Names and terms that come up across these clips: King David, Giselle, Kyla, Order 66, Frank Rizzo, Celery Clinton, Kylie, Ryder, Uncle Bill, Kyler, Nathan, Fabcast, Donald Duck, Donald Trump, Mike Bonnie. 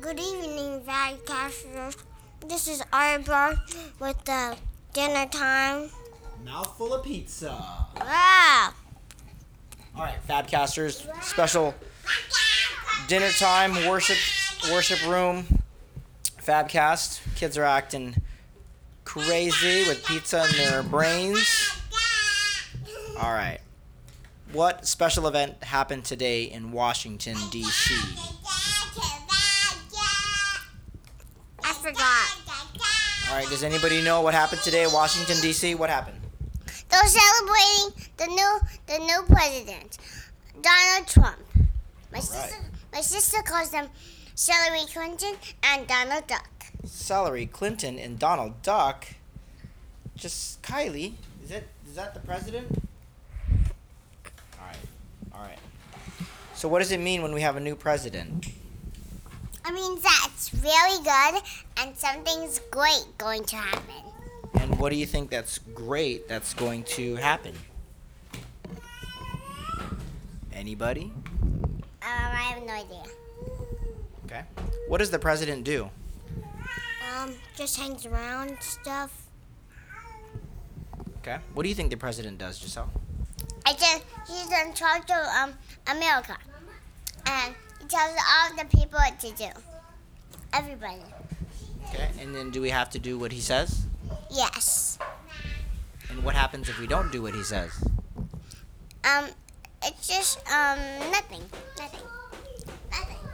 Good evening, Vadcasters. This is Arbor with the dinner time. Mouthful of pizza. Wow. All right, Fabcasters, special dinner time worship room Fabcast. Kids are acting crazy with pizza in their brains. All right. What special event happened today in Washington, D.C.? I forgot. All right. Does anybody know what happened today in Washington, D.C.? What happened? They're celebrating the new president, Donald Trump. My sister calls them Celery Clinton and Donald Duck. Celery Clinton and Donald Duck. Just Kylie, is that the president? All right. So what does it mean when we have a new president? I mean that's really good and something's great going to happen. And what do you think that's great that's going to happen? Anybody? I have no idea. Okay. What does the president do? Just hangs around stuff. Okay. What do you think the president does, Giselle? I think he's in charge of America. And he tells all the people what to do. Everybody. Okay. And then do we have to do what he says? Yes. And what happens if we don't do what he says? It's just nothing.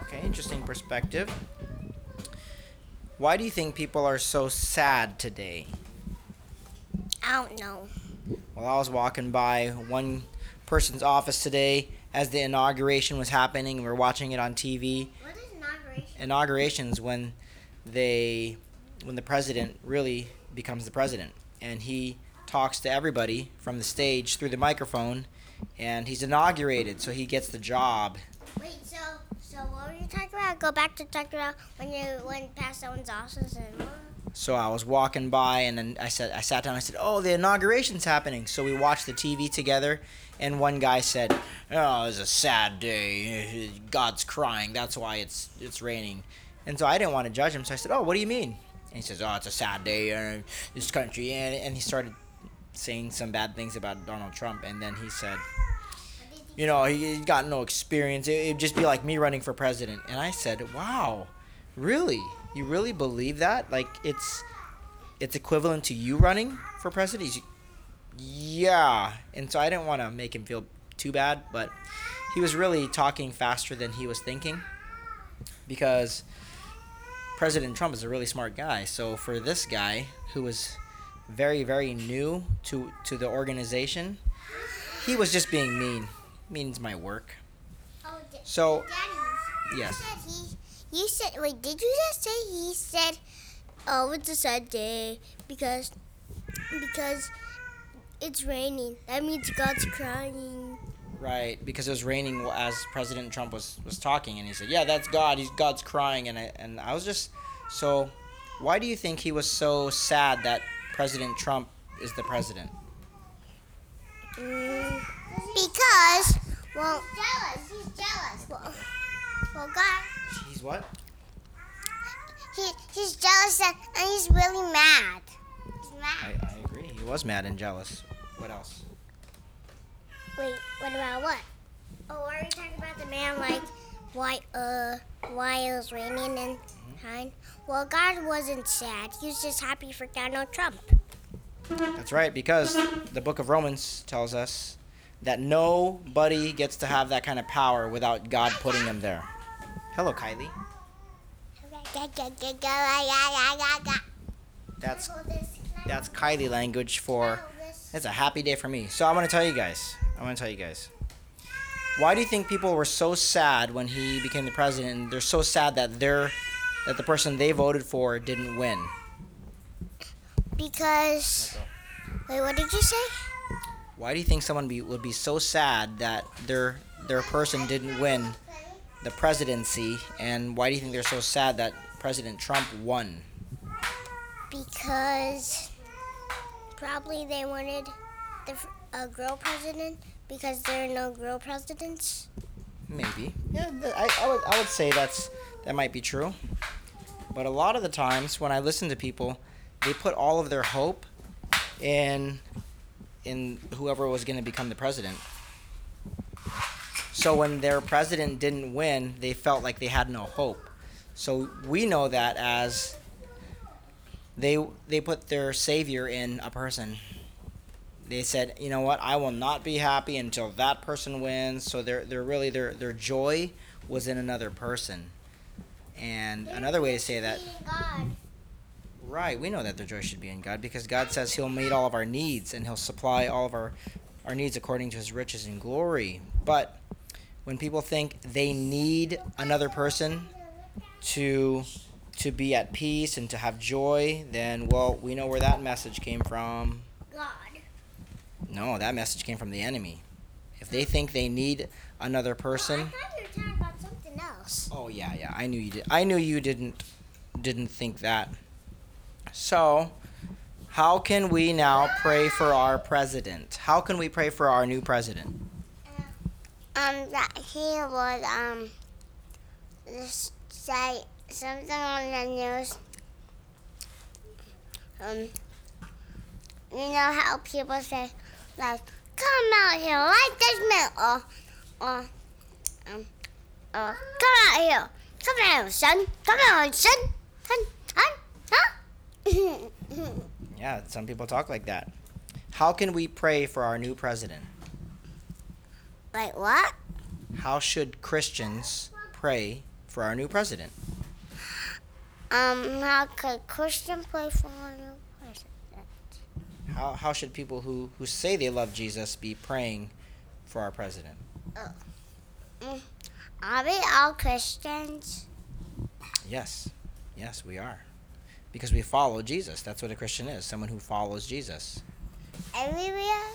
Okay, interesting perspective. Why do you think people are so sad today? I don't know. Well, I was walking by one person's office today as the inauguration was happening. We were watching it on TV. What is inauguration? Inauguration's when the president really becomes the president, and he talks to everybody from the stage through the microphone, and he's inaugurated, so he gets the job. Wait, so what were you talking about? Go back to talking about when you went past someone's office and what? So I was walking by, and then I sat down, oh, the inauguration's happening. So we watched the TV together, and one guy said, oh, it's a sad day. God's crying. That's why it's raining. And so I didn't want to judge him, so I said, oh, what do you mean? And he says, oh, it's a sad day in this country. And he started saying some bad things about Donald Trump. And then he said, you know, he got no experience. It'd just be like me running for president. And I said, wow, really? You really believe that? Like, it's equivalent to you running for president? Yeah. And so I didn't want to make him feel too bad. But he was really talking faster than he was thinking because President Trump is a really smart guy. So for this guy who was very, very new to the organization, he was just being mean. Means my work. Oh, so, Daddy, yes. He said, oh, it's a sad day because it's raining. That means God's crying. Right, because it was raining as President Trump was talking, and he said, yeah, that's God. God's crying. And I was just, so why do you think he was so sad that President Trump is the president? Because, well, he's jealous. Well, God. He's what? He's jealous and he's really mad. He's mad. I agree. He was mad and jealous. What else? Wait, what about what? Oh, are you talking about the man, like, why it was raining and kind? Well, God wasn't sad. He was just happy for Donald Trump. That's right, because the book of Romans tells us that nobody gets to have that kind of power without God putting them there. Hello, Kylie. That's Kylie language for, it's a happy day for me. So I want to tell you guys. Why do you think people were so sad when he became the president? They're so sad that the person they voted for didn't win. Because, wait, what did you say? Why do you think someone would be so sad that their person didn't win the presidency? And why do you think they're so sad that President Trump won? Because probably they wanted a girl president because there are no girl presidents. Maybe. Yeah, I would say that's That might be true. But a lot of the times when I listen to people, they put all of their hope in whoever was going to become the president. So when their president didn't win, they felt like they had no hope. So we know that as they put their savior in a person. They said, you know what, I will not be happy until that person wins. So their joy was in another person. And another way to say that, right, we know that their joy should be in God, because God says he'll meet all of our needs and he'll supply all of our needs according to his riches and glory. But when people think they need another person to be at peace and to have joy, then, well, we know where that message came from. God. No, that message came from the enemy. If they think they need another person... Oh yeah, I knew you did. I knew you didn't think that. So, how can we now pray for our president? How can we pray for our new president? That he would say something on the news. You know how people say, like, "Come out here, like this minute," or. Come out here. Come out, son. Come on, son. Huh? Yeah, some people talk like that. How can we pray for our new president? Like what? How should Christians pray for our new president? How could Christians pray for our new president? How should people who say they love Jesus be praying for our president? Are we all Christians? Yes, we are. Because we follow Jesus. That's what a Christian is, someone who follows Jesus. Everywhere?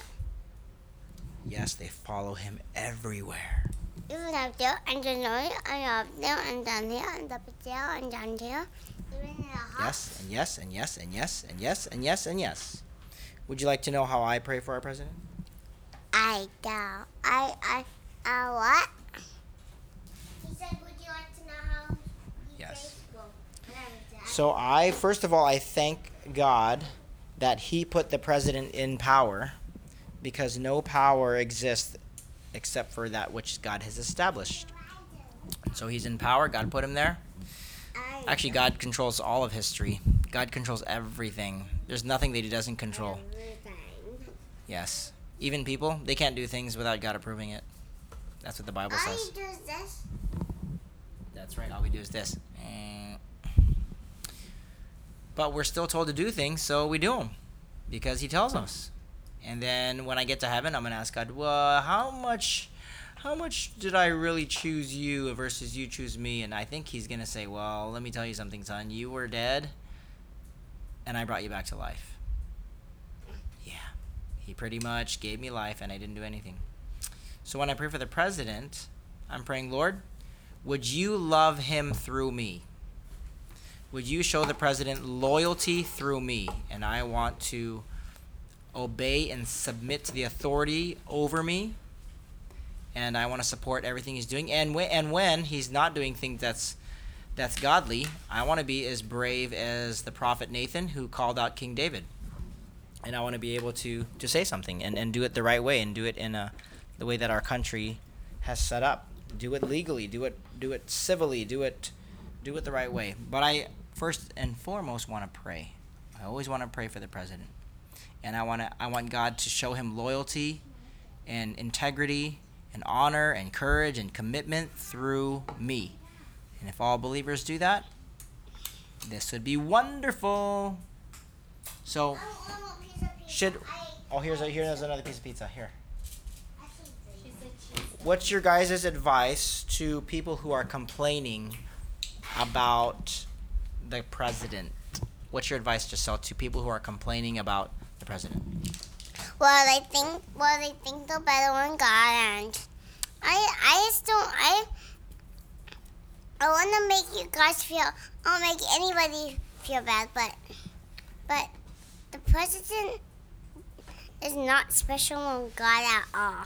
Yes, they follow him everywhere. Even up there, and down here, and up there, and down here, and up there, and down here. Even in the house. Yes, and yes, and yes, and yes, and yes, and yes, and yes. Would you like to know how I pray for our president? I don't. What? Yes. So I thank God that he put the president in power, because no power exists except for that which God has established. So he's in power. God put him there. Actually, God controls all of history. God controls everything. There's nothing that he doesn't control. Yes. Even people, they can't do things without God approving it. That's what the Bible says. That's right, all we do is this. But we're still told to do things, so we do them because he tells us. And then when I get to heaven, I'm going to ask God, well, how much did I really choose you versus you choose me? And I think he's going to say, well, let me tell you something, son. You were dead, and I brought you back to life. Yeah, he pretty much gave me life, and I didn't do anything. So when I pray for the president, I'm praying, Lord, would you love him through me? Would you show the president loyalty through me? And I want to obey and submit to the authority over me. And I want to support everything he's doing. And when he's not doing things that's godly, I want to be as brave as the prophet Nathan, who called out King David. And I want to be able to say something and do it the right way, and do it in the way that our country has set up. Do it legally, do it civilly, do it the right way. But I first and foremost want to pray. I always want to pray for the president. And I want God to show him loyalty and integrity and honor and courage and commitment through me. And if all believers do that, this would be wonderful. So should here's another piece of pizza here. What's your guys' advice to people who are complaining about the president? What's your advice, Giselle, to people who are complaining about the president? Well, they think they're better than God, and I just don't. I want to make you guys feel. I don't make anybody feel bad, but the president is not special than God at all.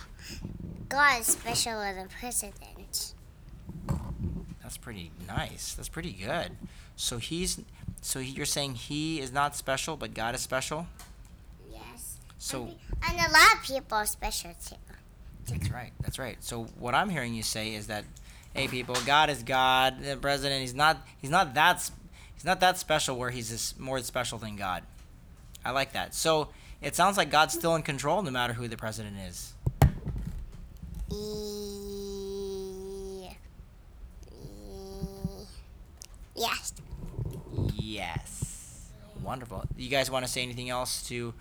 God is special as a president. That's pretty nice. That's pretty good. So you're saying he is not special, but God is special? Yes. So and a lot of people are special too. That's right. That's right. So what I'm hearing you say is that, hey people, God is God. The president, he's not that special where he's more special than God. I like that. So it sounds like God's still in control no matter who the president is. Yes. Yes. Wonderful. You guys want to say anything else to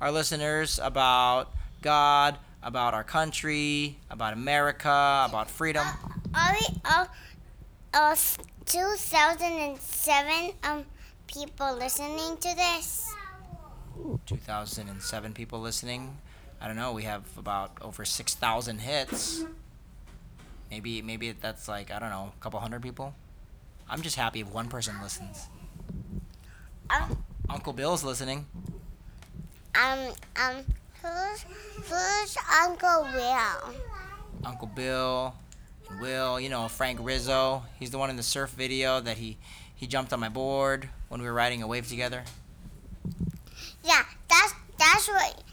our listeners about God, about our country, about America, about freedom? 2007 people listening to this. 2007 people listening. I don't know. We have about over 6,000 hits. Maybe that's like, I don't know, a couple hundred people. I'm just happy if one person listens. Uncle Bill's listening. Who's Uncle Will? Uncle Bill and Will, you know, Frank Rizzo. He's the one in the surf video that he jumped on my board when we were riding a wave together. Yeah, that's what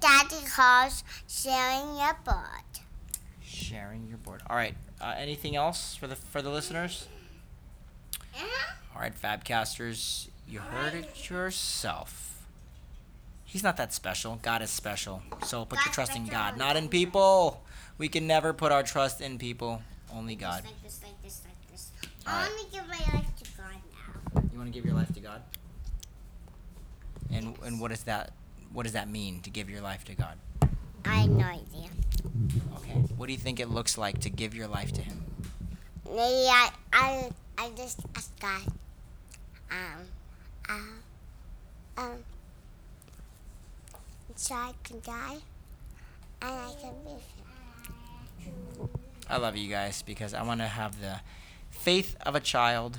Daddy calls sharing your board. Sharing your board. All right. Anything else for the listeners? All right, Fabcasters, you heard it yourself. He's not that special. God is special. So put your trust in God, not in people. We can never put our trust in people, only God. Just like this. I want to give my life to God now. You want to give your life to God? And yes. And what does that mean, to give your life to God? I have no idea. Okay. What do you think it looks like to give your life to him? Maybe I just asked God, so I can die, and I can live him. I love you guys because I want to have the faith of a child,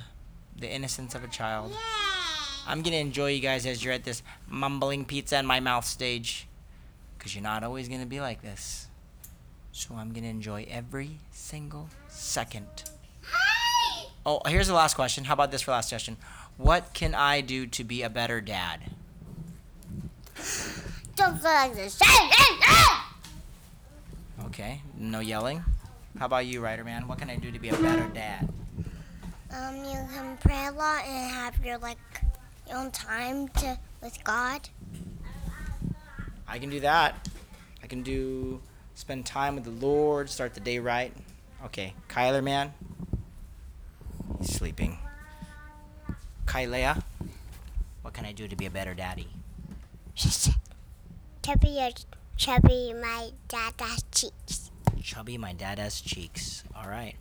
the innocence of a child. Yay. I'm going to enjoy you guys as you're at this mumbling pizza in my mouth stage, because you're not always going to be like this. So I'm going to enjoy every single second. Oh, here's the last question. How about this for last question? What can I do to be a better dad? Don't go like this. Okay, no yelling. How about you, Ryder Man? What can I do to be a better dad? You can pray a lot and have your own time with God. I can do that. I can spend time with the Lord, start the day right. Okay, Kyler Man. He's sleeping. Kyla, what can I do to be a better daddy? Chubby, my dad has cheeks. Chubby, my dad has cheeks. All right.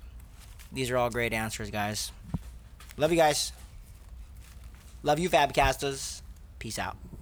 These are all great answers, guys. Love you guys. Love you, Fabcasters. Peace out.